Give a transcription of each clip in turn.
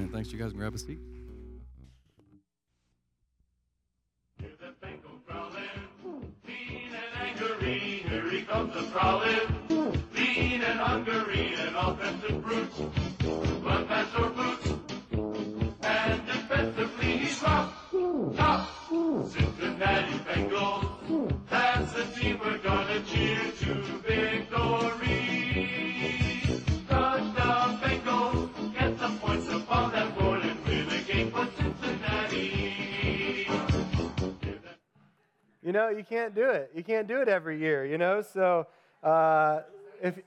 Amen. Thanks, you guys can grab a seat. Here's the Bengal growling, lean and angry, here he comes a prowling, lean and hungry and offensive brute, one pass or boot, and defensively he's rough, top, Cincinnati Bengals, that's the team we're gonna cheer to victory. You know, you can't do it. You can't do it every year, you know? So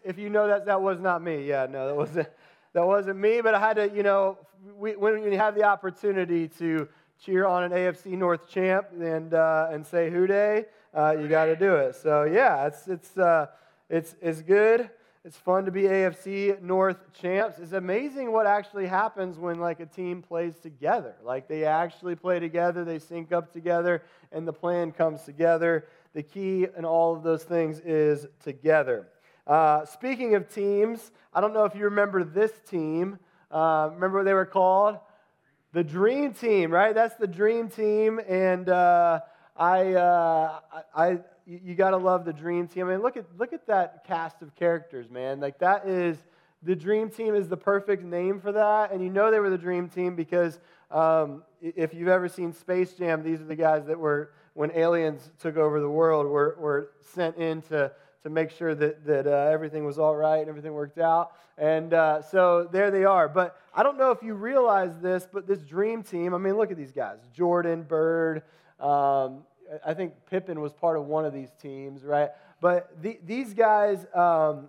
if you know that was not me. Yeah, no, that wasn't me. But I had to, you know, when you have the opportunity to cheer on an AFC North champ and say Hoo Day, you got to do it. So, yeah, it's good. It's fun to be AFC North champs. It's amazing what actually happens when, like, a team plays together. Like, they actually play together, they sync up together, and the plan comes together. The key in all of those things is together. Speaking of teams, I don't know if you remember this team. Remember what they were called? The Dream Team, right? That's the Dream Team, and I you gotta love the Dream Team. I mean, look at that cast of characters, man. Like, that is the Dream Team is the perfect name for that, and you know they were the Dream Team because if you've ever seen Space Jam, these are the guys that were, when aliens took over the world, were sent in to make sure that everything was all right and everything worked out. And so there they are. But I don't know if you realize this, but this Dream Team, I mean, look at these guys: Jordan, Bird. I think Pippen was part of one of these teams, right? But these guys, the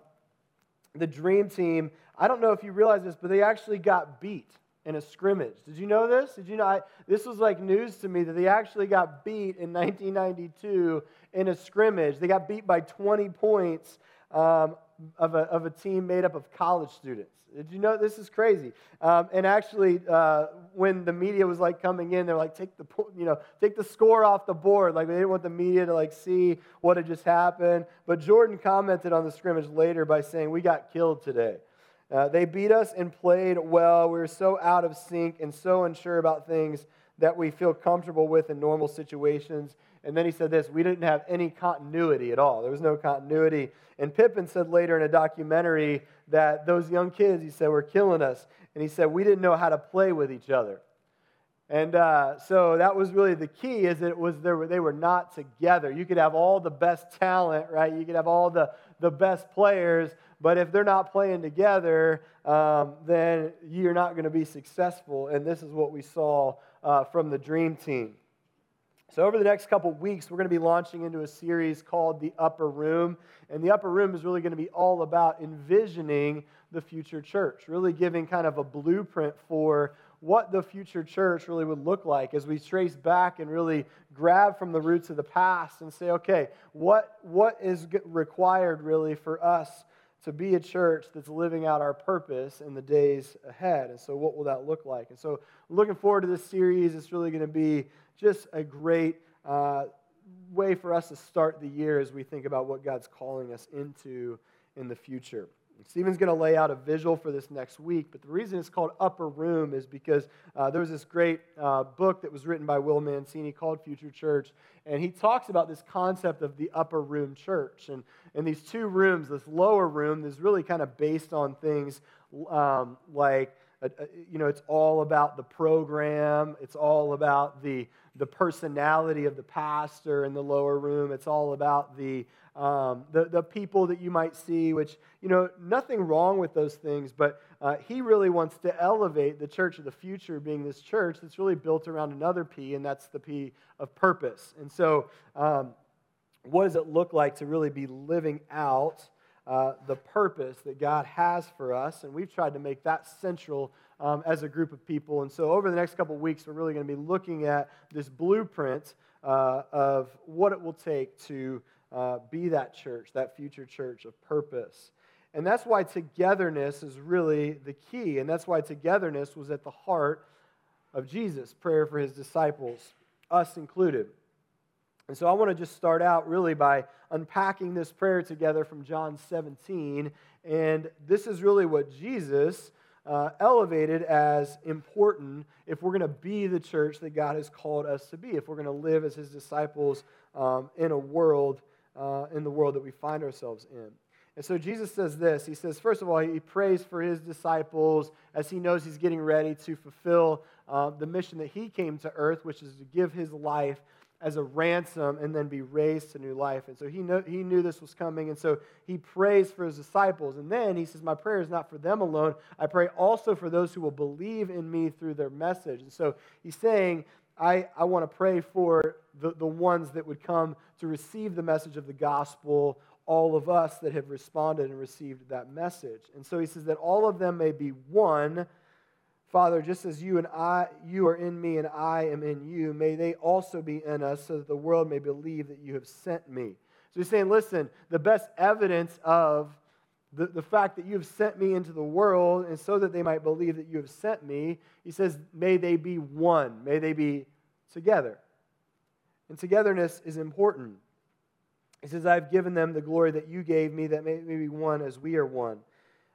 Dream Team, I don't know if you realize this, but they actually got beat in a scrimmage. Did you know this? Did you know? This was like news to me that they actually got beat in 1992 in a scrimmage. They got beat by 20 points of a team made up of college students. Did you know? This is crazy. And actually, when the media was like coming in, they're like, take the score off the board. Like, they didn't want the media to like see what had just happened. But Jordan commented on the scrimmage later by saying, "We got killed today. They beat us and played well. We were so out of sync and so unsure about things that we feel comfortable with in normal situations." And then he said this: "We didn't have any continuity at all. There was no continuity." And Pippen said later in a documentary that those young kids, he said, were killing us. And he said, "We didn't know how to play with each other." And so that was really the key, is that they were not together. You could have all the best talent, right? You could have all the best players, but if they're not playing together, then you're not going to be successful. And this is what we saw from the Dream Team. So over the next couple weeks, we're going to be launching into a series called The Upper Room. And The Upper Room is really going to be all about envisioning the future church, really giving kind of a blueprint for what the future church really would look like as we trace back and really grab from the roots of the past and say, okay, what is required really for us to be a church that's living out our purpose in the days ahead? And so what will that look like? And so looking forward to this series. It's really going to be just a great way for us to start the year as we think about what God's calling us into in the future. Stephen's going to lay out a visual for this next week, but the reason it's called Upper Room is because there was this great book that was written by Will Mancini called Future Church, and he talks about this concept of the upper room church. And these two rooms, this lower room, is really kind of based on things like, you know, it's all about the program. It's all about the personality of the pastor in the lower room. It's all about the people that you might see, which, you know, nothing wrong with those things, but he really wants to elevate the church of the future being this church that's really built around another P, and that's the P of purpose. And so what does it look like to really be living out the purpose that God has for us? And we've tried to make that central as a group of people. And so over the next couple of weeks, we're really going to be looking at this blueprint of what it will take to be that church, that future church of purpose. And that's why togetherness is really the key. And that's why togetherness was at the heart of Jesus' prayer for his disciples, us included. And so I want to just start out really by unpacking this prayer together from John 17. And this is really what Jesus elevated as important if we're going to be the church that God has called us to be, if we're going to live as his disciples in the world that we find ourselves in. And so Jesus says this. He says, first of all, he prays for his disciples as he knows he's getting ready to fulfill the mission that he came to earth, which is to give his life as a ransom and then be raised to new life. And so he knew this was coming, and so he prays for his disciples. And then he says, my prayer is not for them alone. I pray also for those who will believe in me through their message. And so he's saying, I want to pray for the ones that would come to receive the message of the gospel, all of us that have responded and received that message. And so he says that all of them may be one. Father, just as you are in me and I am in you, may they also be in us so that the world may believe that you have sent me. So he's saying, listen, the best evidence of the fact that you have sent me into the world and so that they might believe that you have sent me, he says, may they be one. May they be together. And togetherness is important. He says, I've given them the glory that you gave me, that may be one as we are one.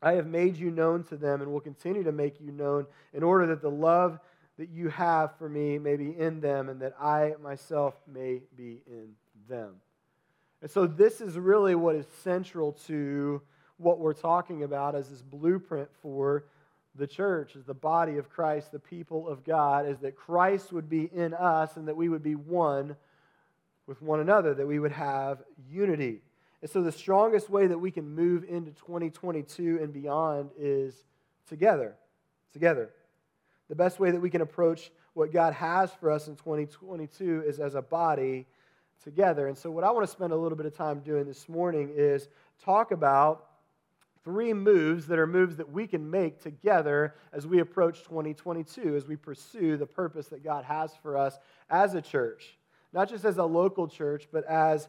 I have made you known to them and will continue to make you known in order that the love that you have for me may be in them and that I myself may be in them. And so this is really what is central to what we're talking about as this blueprint for the church, as the body of Christ, the people of God, is that Christ would be in us and that we would be one with one another, that we would have unity. And so the strongest way that we can move into 2022 and beyond is together. Together. The best way that we can approach what God has for us in 2022 is as a body together. And so what I want to spend a little bit of time doing this morning is talk about three moves that are moves that we can make together as we approach 2022, as we pursue the purpose that God has for us as a church. Not just as a local church, but as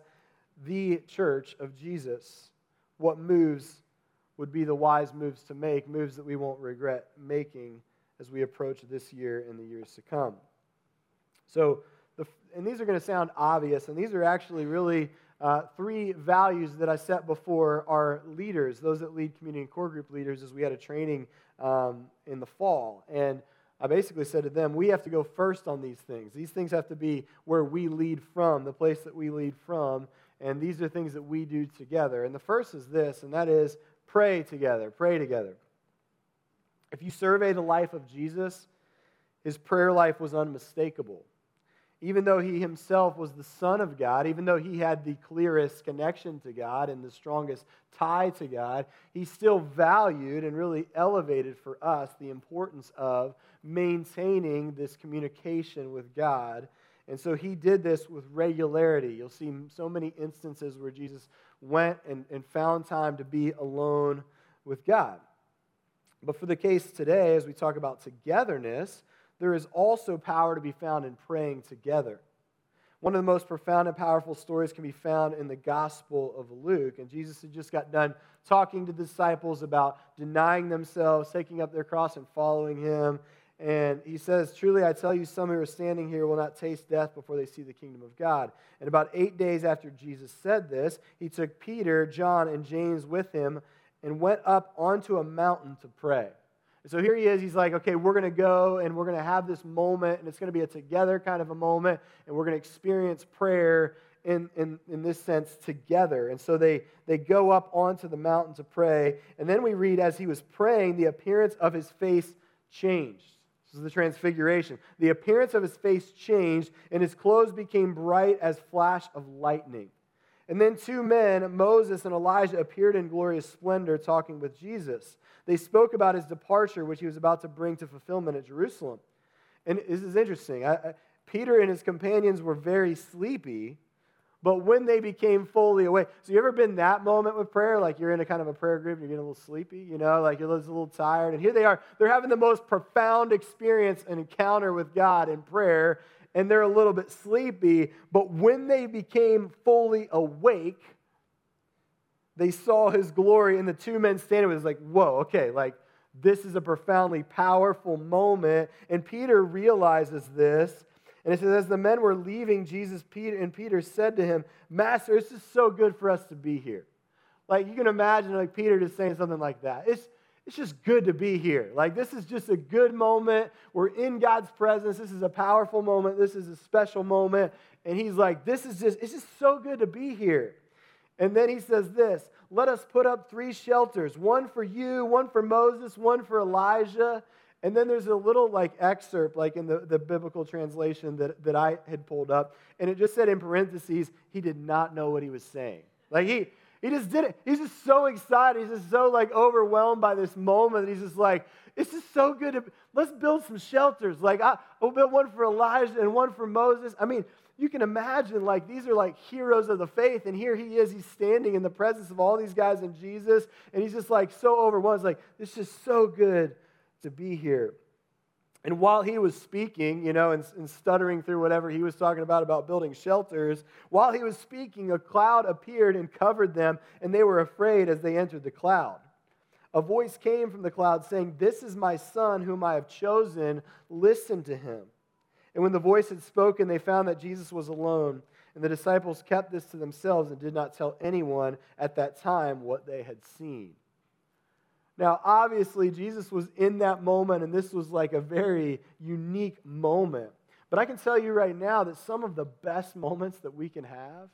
the church of Jesus. What moves would be the wise moves to make, moves that we won't regret making as we approach this year and the years to come. So, and these are going to sound obvious, and these are actually really three values that I set before our leaders, those that lead community and core group leaders, as we had a training in the fall. And I basically said to them, we have to go first on these things. These things have to be where we lead from, the place that we lead from. And these are things that we do together. And the first is this, and that is pray together. Pray together. If you survey the life of Jesus, his prayer life was unmistakable. Even though he himself was the Son of God, even though he had the clearest connection to God and the strongest tie to God, he still valued and really elevated for us the importance of maintaining this communication with God. And so he did this with regularity. You'll see so many instances where Jesus went and found time to be alone with God. But for the case today, as we talk about togetherness, there is also power to be found in praying together. One of the most profound and powerful stories can be found in the Gospel of Luke. And Jesus had just got done talking to the disciples about denying themselves, taking up their cross and following him. And he says, truly I tell you, some who are standing here will not taste death before they see the kingdom of God. And about 8 days after Jesus said this, he took Peter, John, and James with him and went up onto a mountain to pray. And so here he is, he's like, okay, we're going to go and we're going to have this moment, and it's going to be a together kind of a moment, and we're going to experience prayer in this sense together. And so they go up onto the mountain to pray. And then we read, as he was praying, the appearance of his face changed. This is the transfiguration. The appearance of his face changed, and his clothes became bright as flash of lightning. And then two men, Moses and Elijah, appeared in glorious splendor talking with Jesus. They spoke about his departure, which he was about to bring to fulfillment at Jerusalem. And this is interesting. Peter and his companions were very sleepy, but when they became fully awake. So you ever been that moment with prayer? Like you're in a kind of a prayer group and you're getting a little sleepy, you know, like you're just a little tired. And here they are. They're having the most profound experience and encounter with God in prayer, and they're a little bit sleepy. But when they became fully awake, they saw his glory, and the two men standing with it was like, whoa, okay, like this is a profoundly powerful moment. And Peter realizes this. And it says, as the men were leaving, Peter said to him, Master, it's just so good for us to be here. Like, you can imagine, like, Peter just saying something like that. It's just good to be here. Like, this is just a good moment. We're in God's presence. This is a powerful moment. This is a special moment. And he's like, it's just so good to be here. And then he says this, let us put up three shelters, one for you, one for Moses, one for Elijah. And then there's a little like excerpt like in the biblical translation that I had pulled up. And it just said in parentheses, he did not know what he was saying. Like he just did it. He's just so excited. He's just so like overwhelmed by this moment. He's just like, it's just so good. Let's build some shelters. Like I'll build one for Elijah and one for Moses. I mean, you can imagine like these are like heroes of the faith. And here he is. He's standing in the presence of all these guys and Jesus. And he's just like so overwhelmed. It's like, it's just so good to be here. And while he was speaking, you know, and stuttering through whatever he was talking about building shelters, while he was speaking, a cloud appeared and covered them, and they were afraid as they entered the cloud. A voice came from the cloud saying, "This is my son whom I have chosen. Listen to him." And when the voice had spoken, they found that Jesus was alone, and the disciples kept this to themselves and did not tell anyone at that time what they had seen. Now, obviously, Jesus was in that moment, and this was like a very unique moment. But I can tell you right now that some of the best moments that we can have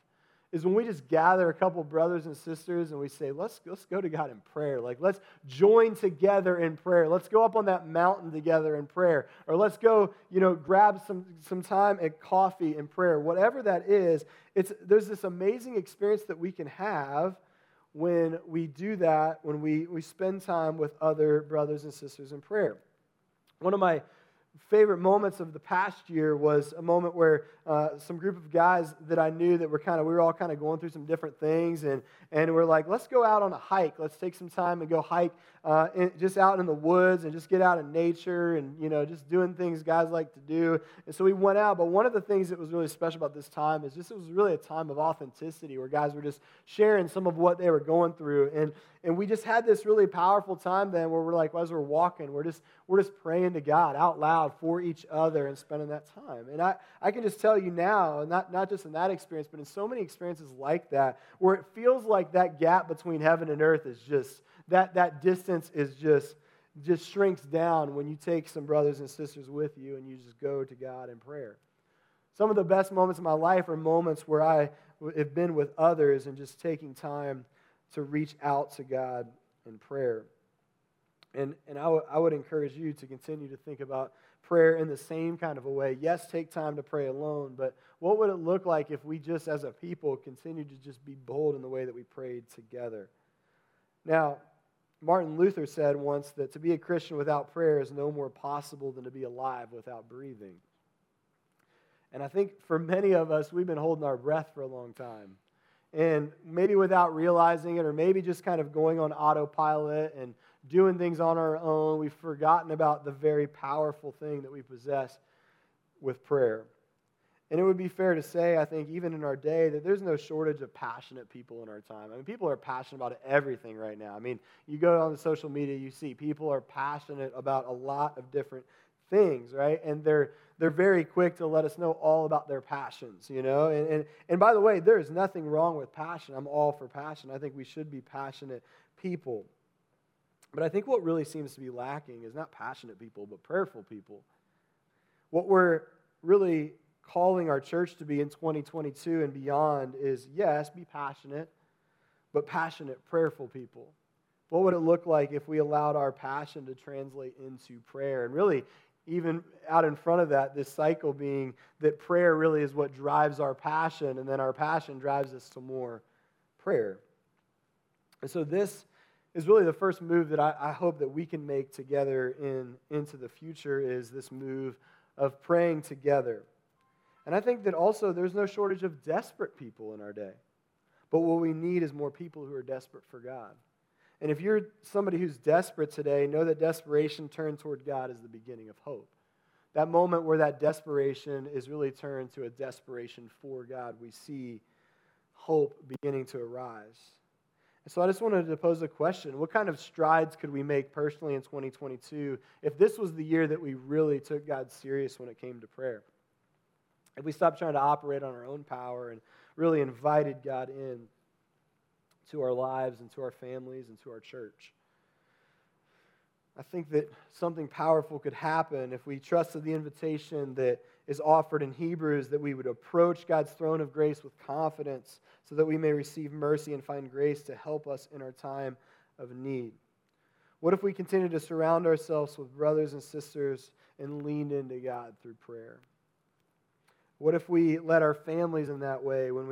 is when we just gather a couple brothers and sisters and we say, let's go to God in prayer. Like, let's join together in prayer. Let's go up on that mountain together in prayer. Or let's go, you know, grab some time at coffee in prayer. Whatever that is, there's this amazing experience that we can have when we do that, when we spend time with other brothers and sisters in prayer. One of my favorite moments of the past year was a moment where some group of guys that I knew that we were all going through some different things, and we're like, let's go out on a hike. Let's take some time and go hike just out in the woods and just get out in nature and, you know, just doing things guys like to do. And so we went out, but one of the things that was really special about this time is just it was really a time of authenticity where guys were just sharing some of what they were going through. And we just had this really powerful time then where we're like, as we're walking, we're just praying to God out loud for each other and spending that time. And I can just tell you now, not just in that experience, but in so many experiences like that, where it feels like that gap between heaven and earth is just, that distance is just shrinks down when you take some brothers and sisters with you and you just go to God in prayer. Some of the best moments of my life are moments where I have been with others and just taking time to reach out to God in prayer. And I would encourage you to continue to think about prayer in the same kind of a way. Yes, take time to pray alone, but what would it look like if we just as a people continued to just be bold in the way that we prayed together? Now, Martin Luther said once that to be a Christian without prayer is no more possible than to be alive without breathing. And I think for many of us, we've been holding our breath for a long time. And maybe without realizing it, or maybe just kind of going on autopilot and doing things on our own, we've forgotten about the very powerful thing that we possess with prayer. And it would be fair to say, I think, even in our day, that there's no shortage of passionate people in our time. I mean, people are passionate about everything right now. I mean, you go on the social media, you see people are passionate about a lot of different things, right? And they're very quick to let us know all about their passions, you know? And by the way, there is nothing wrong with passion. I'm all for passion. I think we should be passionate people. But I think what really seems to be lacking is not passionate people, but prayerful people. What we're really calling our church to be in 2022 and beyond is, yes, be passionate, but passionate, prayerful people. What would it look like if we allowed our passion to translate into prayer? And really, even out in front of that, this cycle being that prayer really is what drives our passion, and then our passion drives us to more prayer. And so this is really the first move that I hope that we can make together into the future, is this move of praying together. And I think that also there's no shortage of desperate people in our day. But what we need is more people who are desperate for God. And if you're somebody who's desperate today, know that desperation turned toward God is the beginning of hope. That moment where that desperation is really turned to a desperation for God, we see hope beginning to arise. And so I just wanted to pose a question. What kind of strides could we make personally in 2022 if this was the year that we really took God serious when it came to prayer? If we stopped trying to operate on our own power and really invited God in to our lives and to our families and to our church. I think that something powerful could happen if we trusted the invitation that is offered in Hebrews, that we would approach God's throne of grace with confidence so that we may receive mercy and find grace to help us in our time of need. What if we continue to surround ourselves with brothers and sisters and lean into God through prayer? What if we led our families in that way? When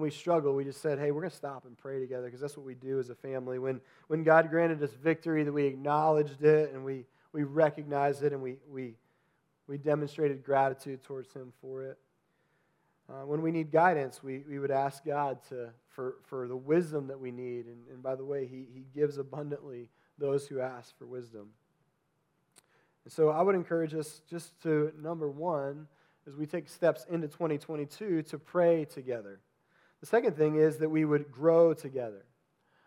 we struggle, we just said, hey, we're going to stop and pray together, because that's what we do as a family. When God granted us victory, that we acknowledged it and we recognized it and we demonstrated gratitude towards him for it. When we need guidance, we would ask God for the wisdom that we need. And by the way, he gives abundantly those who ask for wisdom. And so I would encourage us just to, number one, as we take steps into 2022, to pray together. The second thing is that we would grow together.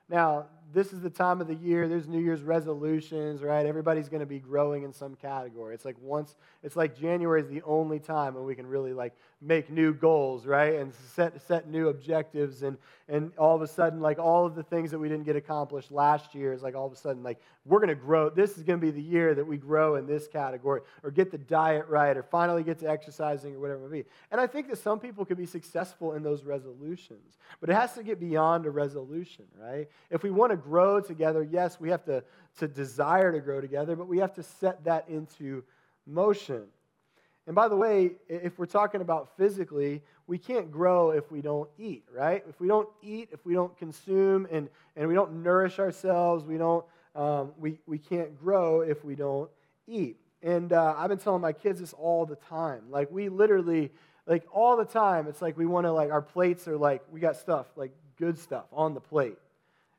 Now, this is the time of the year. There's New Year's resolutions, right? Everybody's going to be growing in some category. It's like January is the only time when we can really like make new goals, right? And set new objectives, and all of a sudden, like all of the things that we didn't get accomplished last year is like all of a sudden like we're going to grow. This is going to be the year that we grow in this category, or get the diet right, or finally get to exercising, or whatever it may be. And I think that some people could be successful in those resolutions, but it has to get beyond a resolution, right? If we want to grow together, yes, we have to desire to grow together, but we have to set that into motion. And by the way, if we're talking about physically, we can't grow if we don't eat, right? If we don't eat, if we don't consume, and we don't nourish ourselves, we can't grow if we don't eat. And I've been telling my kids this all the time. Like we literally, like all the time, it's like we want to like our plates are like we got stuff like good stuff on the plate.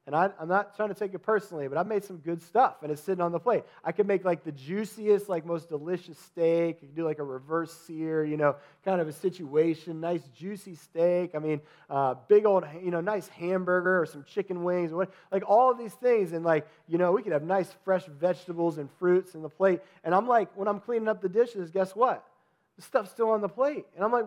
And I'm not trying to take it personally, but I've made some good stuff, and it's sitting on the plate. I could make, like, the juiciest, like, most delicious steak. You could do, like, a reverse sear, you know, kind of a situation. Nice, juicy steak. I mean, big old, you know, nice hamburger or some chicken wings. Or what, like, all of these things. And, like, you know, we could have nice, fresh vegetables and fruits in the plate. And I'm like, when I'm cleaning up the dishes, guess what? The stuff's still on the plate. And I'm like,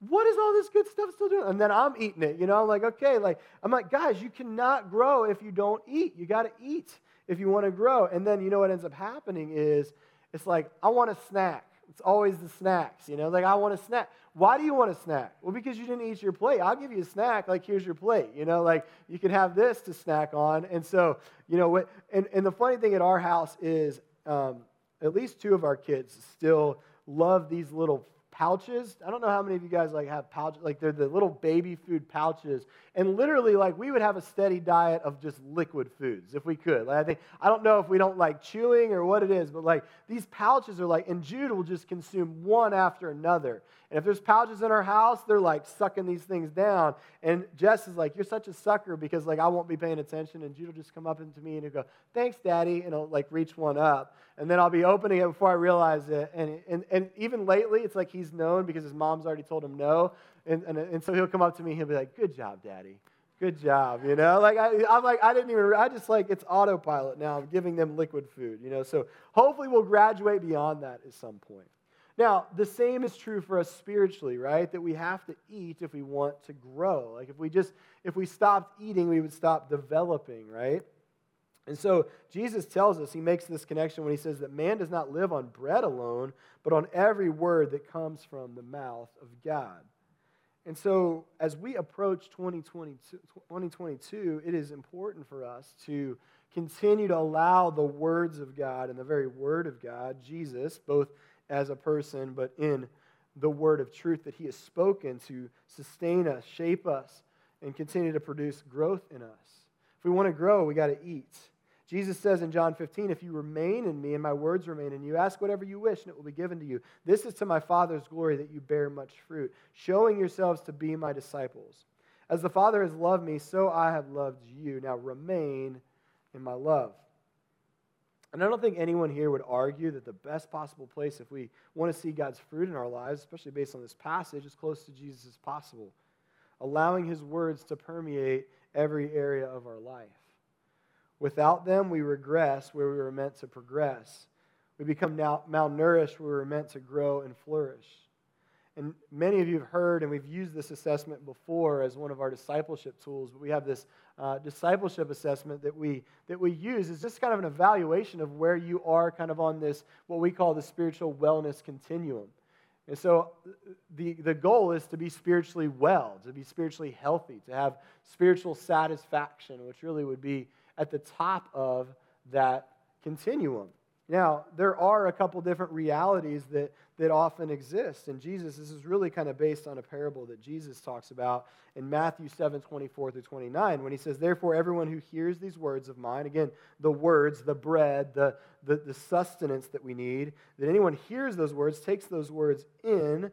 what is all this good stuff still doing? And then I'm eating it, you know? I'm like, okay, like, I'm like, guys, you cannot grow if you don't eat. You got to eat if you want to grow. And then, you know, what ends up happening is, it's like, I want a snack. It's always the snacks, you know? Like, I want a snack. Why do you want a snack? Well, because you didn't eat your plate. I'll give you a snack. Like, here's your plate, you know? Like, you can have this to snack on. And so, you know, what? And the funny thing at our house is at least two of our kids still love these little pouches. I don't know how many of you guys like have pouches, like they're the little baby food pouches. And literally, like we would have a steady diet of just liquid foods if we could. Like I don't know if we don't like chewing or what it is, but like these pouches are like, and Jude will just consume one after another. And if there's pouches in our house, they're like sucking these things down. And Jess is like, "You're such a sucker," because like I won't be paying attention, and Jude will just come up into me and he'll go, "Thanks, Daddy," and I'll like reach one up, and then I'll be opening it before I realize it. And even lately, it's like he's known because his mom's already told him no, and so he'll come up to me, he'll be like, "Good job, Daddy, good job," you know, like I'm like, I didn't even, I just like, it's autopilot now, I'm giving them liquid food, you know, so hopefully we'll graduate beyond that at some point. Now, the same is true for us spiritually, right, that we have to eat if we want to grow, like if we stopped eating, we would stop developing, right? And so Jesus tells us, he makes this connection when he says that man does not live on bread alone, but on every word that comes from the mouth of God. And so as we approach 2022, it is important for us to continue to allow the words of God and the very word of God, Jesus, both as a person, but in the word of truth that he has spoken, to sustain us, shape us, and continue to produce growth in us. If we want to grow, we got to eat. Jesus says in John 15, if you remain in me and my words remain in you, ask whatever you wish and it will be given to you. This is to my Father's glory that you bear much fruit, showing yourselves to be my disciples. As the Father has loved me, so I have loved you. Now remain in my love. And I don't think anyone here would argue that the best possible place, if we want to see God's fruit in our lives, especially based on this passage, as close to Jesus as possible, allowing his words to permeate every area of our life. Without them, we regress where we were meant to progress. We become now malnourished where we were meant to grow and flourish. And many of you have heard, and we've used this assessment before as one of our discipleship tools, but we have this discipleship assessment that we use. It's just kind of an evaluation of where you are kind of on this, what we call the spiritual wellness continuum. And so the goal is to be spiritually well, to be spiritually healthy, to have spiritual satisfaction, which really would be at the top of that continuum. Now, there are a couple different realities that often exist. And Jesus, this is really kind of based on a parable that Jesus talks about in Matthew 7, 24 through 29, when he says, therefore, everyone who hears these words of mine, again, the words, the bread, the sustenance that we need, that anyone hears those words, takes those words in,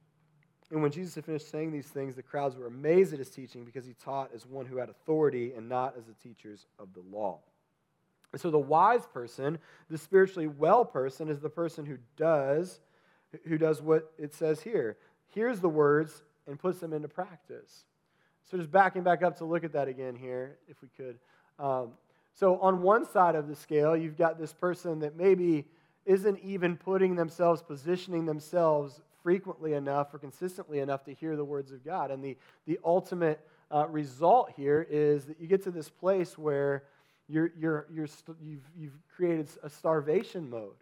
And when Jesus had finished saying these things, the crowds were amazed at his teaching because he taught as one who had authority and not as the teachers of the law. And so the wise person, the spiritually well person, is the person who does what it says here. Hears the words and puts them into practice. So just backing back up to look at that again here, if we could. So on one side of the scale, you've got this person that maybe isn't even positioning themselves frequently enough or consistently enough to hear the words of God. And the ultimate result here is that you get to this place where you've created a starvation mode.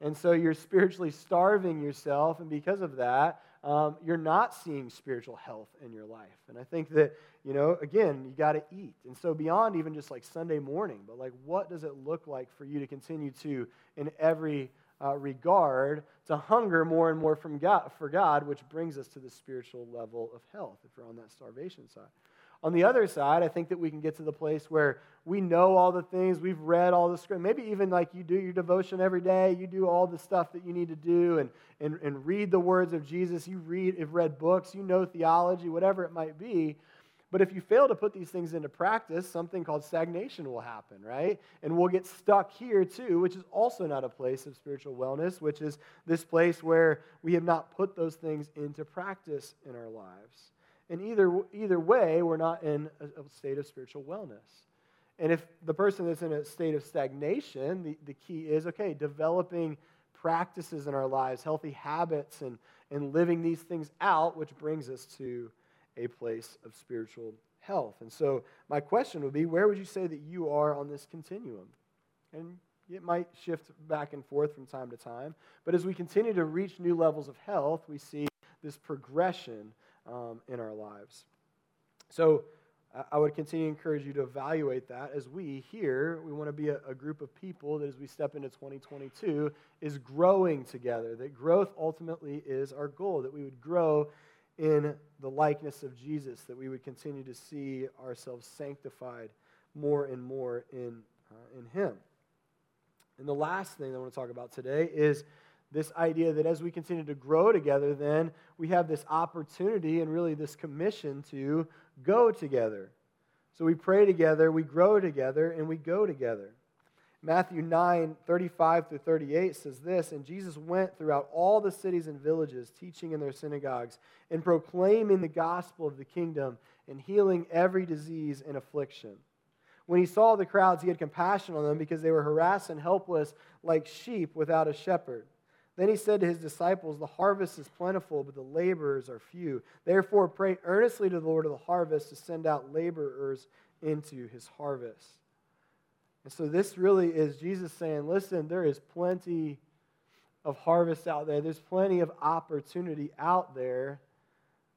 And so you're spiritually starving yourself, and because of that, you're not seeing spiritual health in your life. And I think that, you know, again, you got to eat. And so beyond even just like Sunday morning, but like what does it look like for you to continue to, in every regard, to hunger more and more for God, which brings us to the spiritual level of health, if you're on that starvation side. On the other side, I think that we can get to the place where we know all the things, we've read all the scripture, maybe even like you do your devotion every day, you do all the stuff that you need to do and read the words of Jesus, you've read books, you know theology, whatever it might be. But if you fail to put these things into practice, something called stagnation will happen, right? And we'll get stuck here too, which is also not a place of spiritual wellness, which is this place where we have not put those things into practice in our lives. And either way, we're not in a state of spiritual wellness. And if the person that's in a state of stagnation, the key is, okay, developing practices in our lives, healthy habits, and living these things out, which brings us to a place of spiritual health. And so my question would be, where would you say that you are on this continuum? And it might shift back and forth from time to time, but as we continue to reach new levels of health, we see this progression in our lives. So I would continue to encourage you to evaluate that. As we here, we want to be a group of people that as we step into 2022 is growing together, that growth ultimately is our goal, that we would grow in the likeness of Jesus, that we would continue to see ourselves sanctified more and more in Him. And the last thing I want to talk about today is this idea that as we continue to grow together, then we have this opportunity and really this commission to go together. So we pray together, we grow together, and we go together. Matthew 9, 35 through 38 says this, and Jesus went throughout all the cities and villages, teaching in their synagogues, and proclaiming the gospel of the kingdom, and healing every disease and affliction. When he saw the crowds, he had compassion on them, because they were harassed and helpless, like sheep without a shepherd. Then he said to his disciples, the harvest is plentiful, but the laborers are few. Therefore pray earnestly to the Lord of the harvest to send out laborers into his harvest. And so this really is Jesus saying, listen, there is plenty of harvest out there. There's plenty of opportunity out there,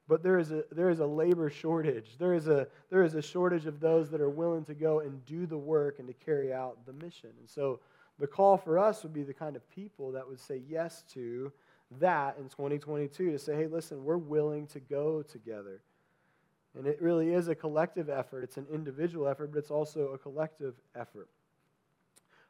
but there is a labor shortage. There is a shortage of those that are willing to go and do the work and to carry out the mission. And so the call for us would be the kind of people that would say yes to that in 2022, to say, hey, listen, we're willing to go together. And it really is a collective effort. It's an individual effort, but it's also a collective effort.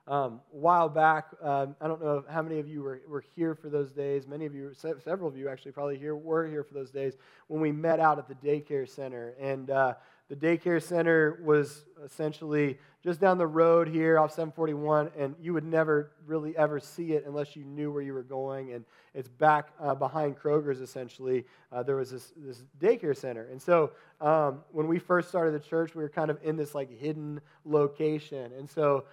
A while back, I don't know how many of you were here for those days. Many of you, several of you actually probably were here for those days when we met out at the daycare center. And the daycare center was essentially just down the road here off 741, and you would never really ever see it unless you knew where you were going. And it's back behind Kroger's essentially. There was this daycare center. And so when we first started the church, we were kind of in this like hidden location. And so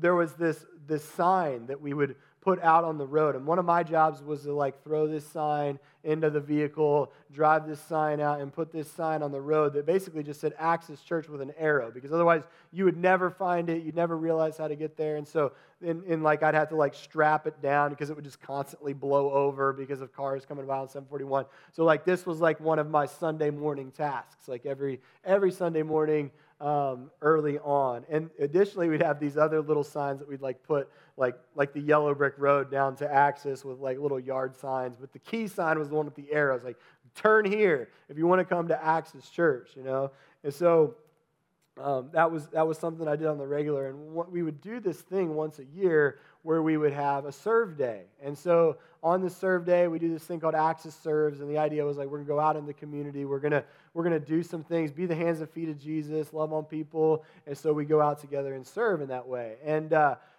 there was this sign that we would put out on the road. And one of my jobs was to like throw this sign into the vehicle, drive this sign out, and put this sign on the road that basically just said Axis Church with an arrow, because otherwise you would never find it. You'd never realize how to get there. And so in like I'd have to like strap it down because it would just constantly blow over because of cars coming by on 741. So like this was like one of my Sunday morning tasks, like every Sunday morning early on. And additionally, we'd have these other little signs that we'd like put, like the yellow brick road down to Axis with like little yard signs. But the key sign was the one with the arrows, like turn here if you want to come to Axis Church, you know. And so that was something I did on the regular. And we would do this thing once a year where we would have a serve day. And so on the serve day, we do this thing called Axis Serves. And the idea was like, we're going to go out in the community. We're going to do some things, be the hands and feet of Jesus, love on people. And so we go out together and serve in that way. And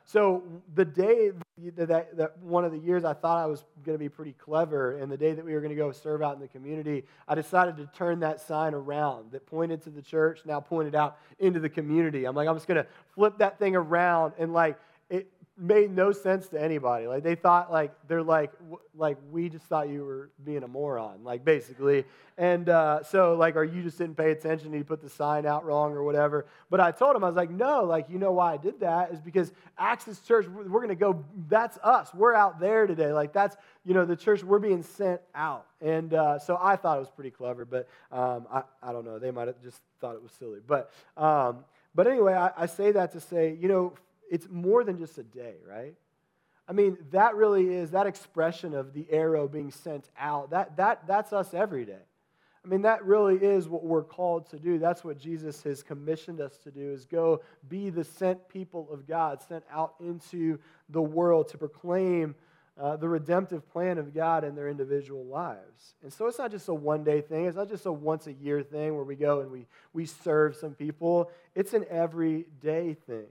so the day that one of the years I thought I was going to be pretty clever, and the day that we were going to go serve out in the community, I decided to turn that sign around that pointed to the church, now pointed out into the community. I'm like, I'm just going to flip that thing around, and like it made no sense to anybody. Like they thought, like they're like we just thought you were being a moron, like basically. And so like, or you just didn't pay attention and you put the sign out wrong or whatever. But I told him, I was like, no, like you know why I did that is because Axis Church, we're gonna go. That's us. We're out there today. Like that's, you know, the church. We're being sent out. And so I thought it was pretty clever, but I don't know. They might have just thought it was silly. But anyway, I say that to say, you know, it's more than just a day, right? I mean, that really is, that expression of the arrow being sent out, that's us every day. I mean, that really is what we're called to do. That's what Jesus has commissioned us to do, is go be the sent people of God, sent out into the world to proclaim the redemptive plan of God in their individual lives. And so it's not just a one-day thing. It's not just a once-a-year thing where we go and we serve some people. It's an everyday thing.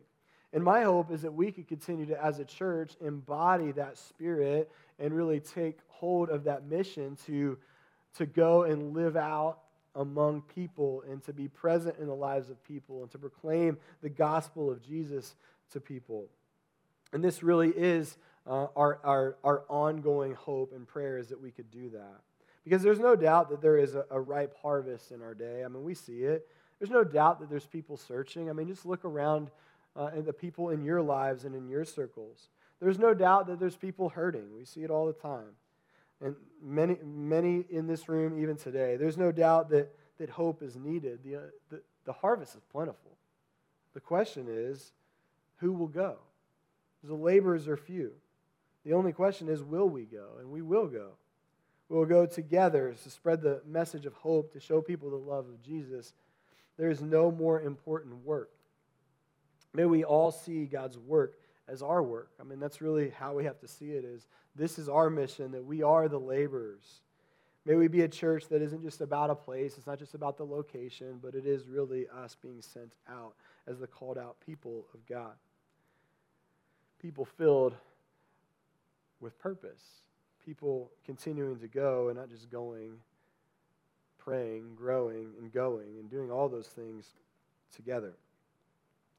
And my hope is that we could continue to, as a church, embody that spirit and really take hold of that mission to go and live out among people and to be present in the lives of people and to proclaim the gospel of Jesus to people. And this really is our ongoing hope and prayer, is that we could do that. Because there's no doubt that there is a ripe harvest in our day. I mean, we see it. There's no doubt that there's people searching. I mean, just look around. And the people in your lives and in your circles. There's no doubt that there's people hurting. We see it all the time. And many in this room, even today, there's no doubt that hope is needed. The harvest is plentiful. The question is, who will go? The laborers are few. The only question is, will we go? And we will go. We'll go together to spread the message of hope, to show people the love of Jesus. There is no more important work. May we all see God's work as our work. I mean, that's really how we have to see it, is this is our mission, that we are the laborers. May we be a church that isn't just about a place. It's not just about the location, but it is really us being sent out as the called out people of God. People filled with purpose. People continuing to go and not just going, praying, growing, and going, and doing all those things together.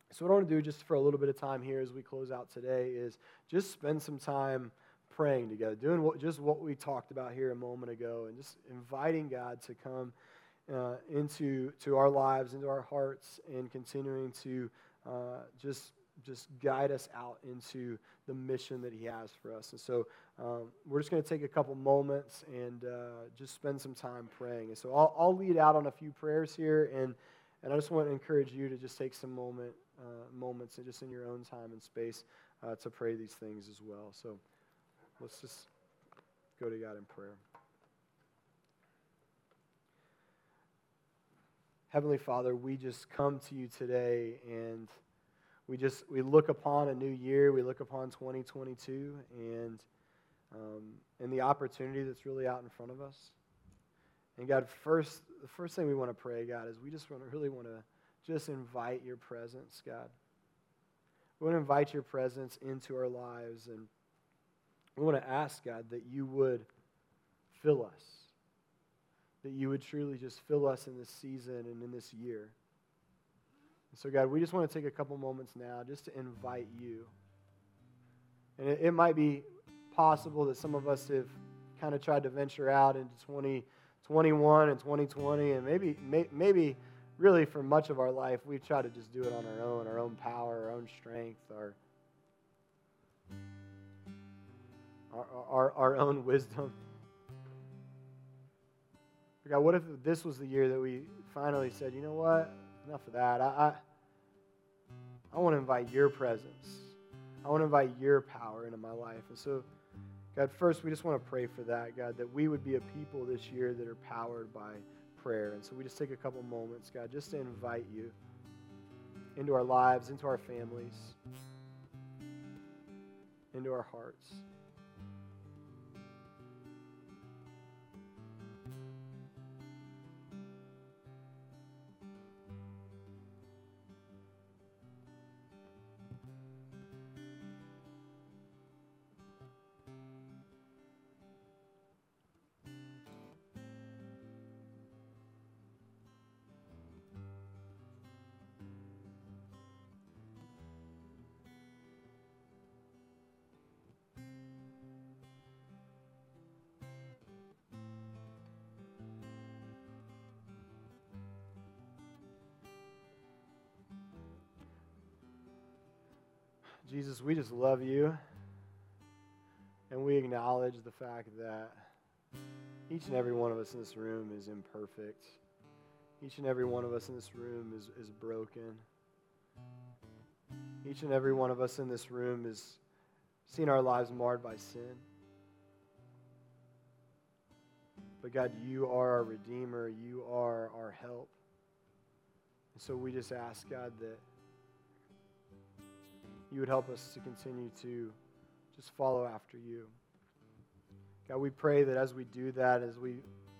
So what I want to do just for a little bit of time here as we close out today is just spend some time praying together, doing what we talked about here a moment ago, and just inviting God to come into our lives, into our hearts, and continuing to just just guide us out into the mission that he has for us. And so we're just going to take a couple moments and just spend some time praying. And so I'll lead out on a few prayers here, and I just want to encourage you to just take some moments, just in your own time and space, to pray these things as well. So let's just go to God in prayer. Heavenly Father, we just come to you today, and we look upon a new year. We look upon 2022 and the opportunity that's really out in front of us. And God, the first thing we want to pray, God, is we just really want to invite your presence, God. We want to invite your presence into our lives, and we want to ask, God, that you would fill us, that you would truly just fill us in this season and in this year. So, God, we just want to take a couple moments now just to invite you. And it might be possible that some of us have kind of tried to venture out into 2021 and 2020, and maybe really for much of our life we've tried to just do it on our own power, our own strength, our own wisdom. But God, what if this was the year that we finally said, you know what? Enough of that. I want to invite your presence. I want to invite your power into my life. And so, God, first we just want to pray for that, God, that we would be a people this year that are powered by prayer. And so we just take a couple moments, God, just to invite you into our lives, into our families, into our hearts. Jesus, we just love you, and we acknowledge the fact that each and every one of us in this room is imperfect. Each and every one of us in this room is broken. Each and every one of us in this room is seeing our lives marred by sin. But God, you are our Redeemer. You are our help. And so we just ask, God, that you would help us to continue to just follow after you. God, we pray that as we do that, as we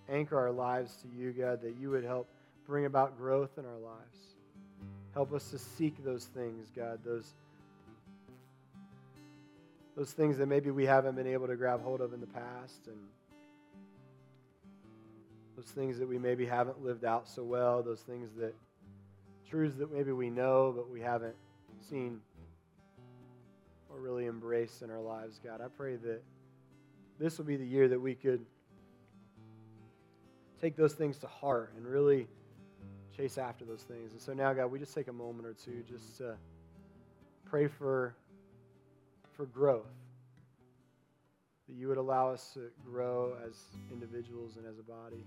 anchor our lives to you, God, that you would help bring about growth in our lives. Help us to seek those things, God, those things that maybe we haven't been able to grab hold of in the past, and those things that we maybe haven't lived out so well, those things that, truths that maybe we know but we haven't seen or really embraced in our lives, God. I pray that this will be the year that we could take those things to heart and really chase after those things. And so now, God, we just take a moment or two just to pray for growth, that you would allow us to grow as individuals and as a body.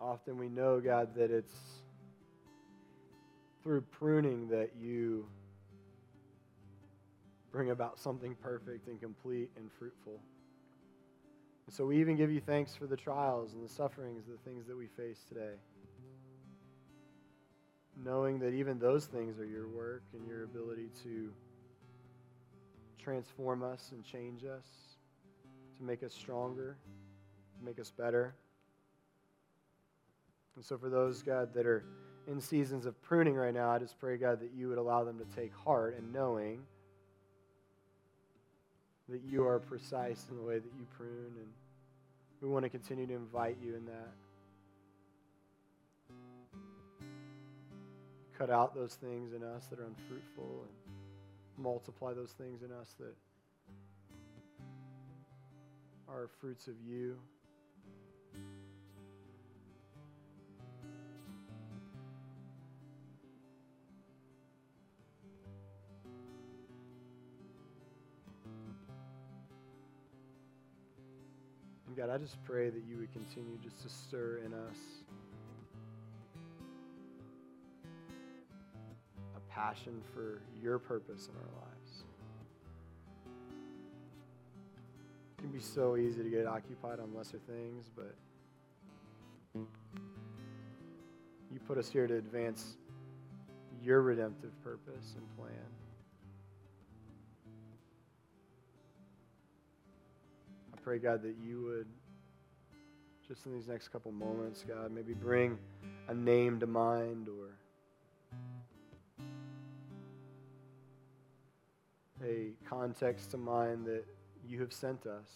Often we know, God, that it's through pruning that you bring about something perfect and complete and fruitful. And so we even give you thanks for the trials and the sufferings, the things that we face today, knowing that even those things are your work and your ability to transform us and change us, to make us stronger, to make us better. And so for those, God, that are in seasons of pruning right now, I just pray, God, that you would allow them to take heart in knowing that you are precise in the way that you prune, and we want to continue to invite you in that. Cut out those things in us that are unfruitful and multiply those things in us that are fruits of you. And God, I just pray that you would continue just to stir in us passion for your purpose in our lives. It can be so easy to get occupied on lesser things, but you put us here to advance your redemptive purpose and plan. I pray, God, that you would, just in these next couple moments, God, maybe bring a name to mind, or a context to mind that you have sent us.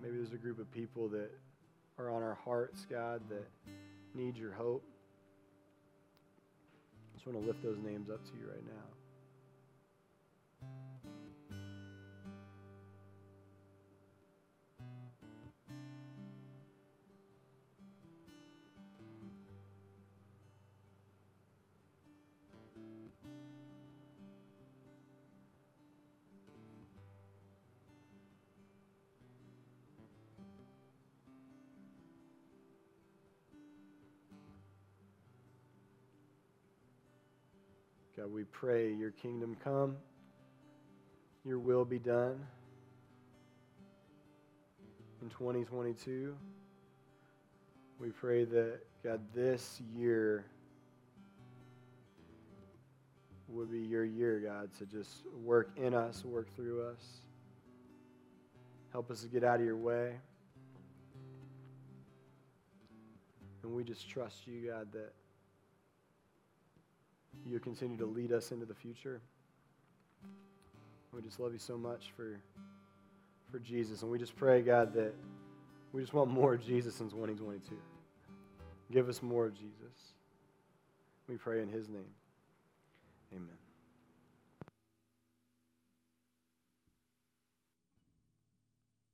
Maybe there's a group of people that are on our hearts, God, that need your hope. I just want to lift those names up to you right now. God, we pray your kingdom come, your will be done in 2022. We pray that, God, this year would be your year, God, to just work in us, work through us. Help us to get out of your way. And we just trust you, God, that you continue to lead us into the future. We just love you so much for Jesus. And we just pray, God, that we just want more of Jesus in 2022. Give us more of Jesus. We pray in his name.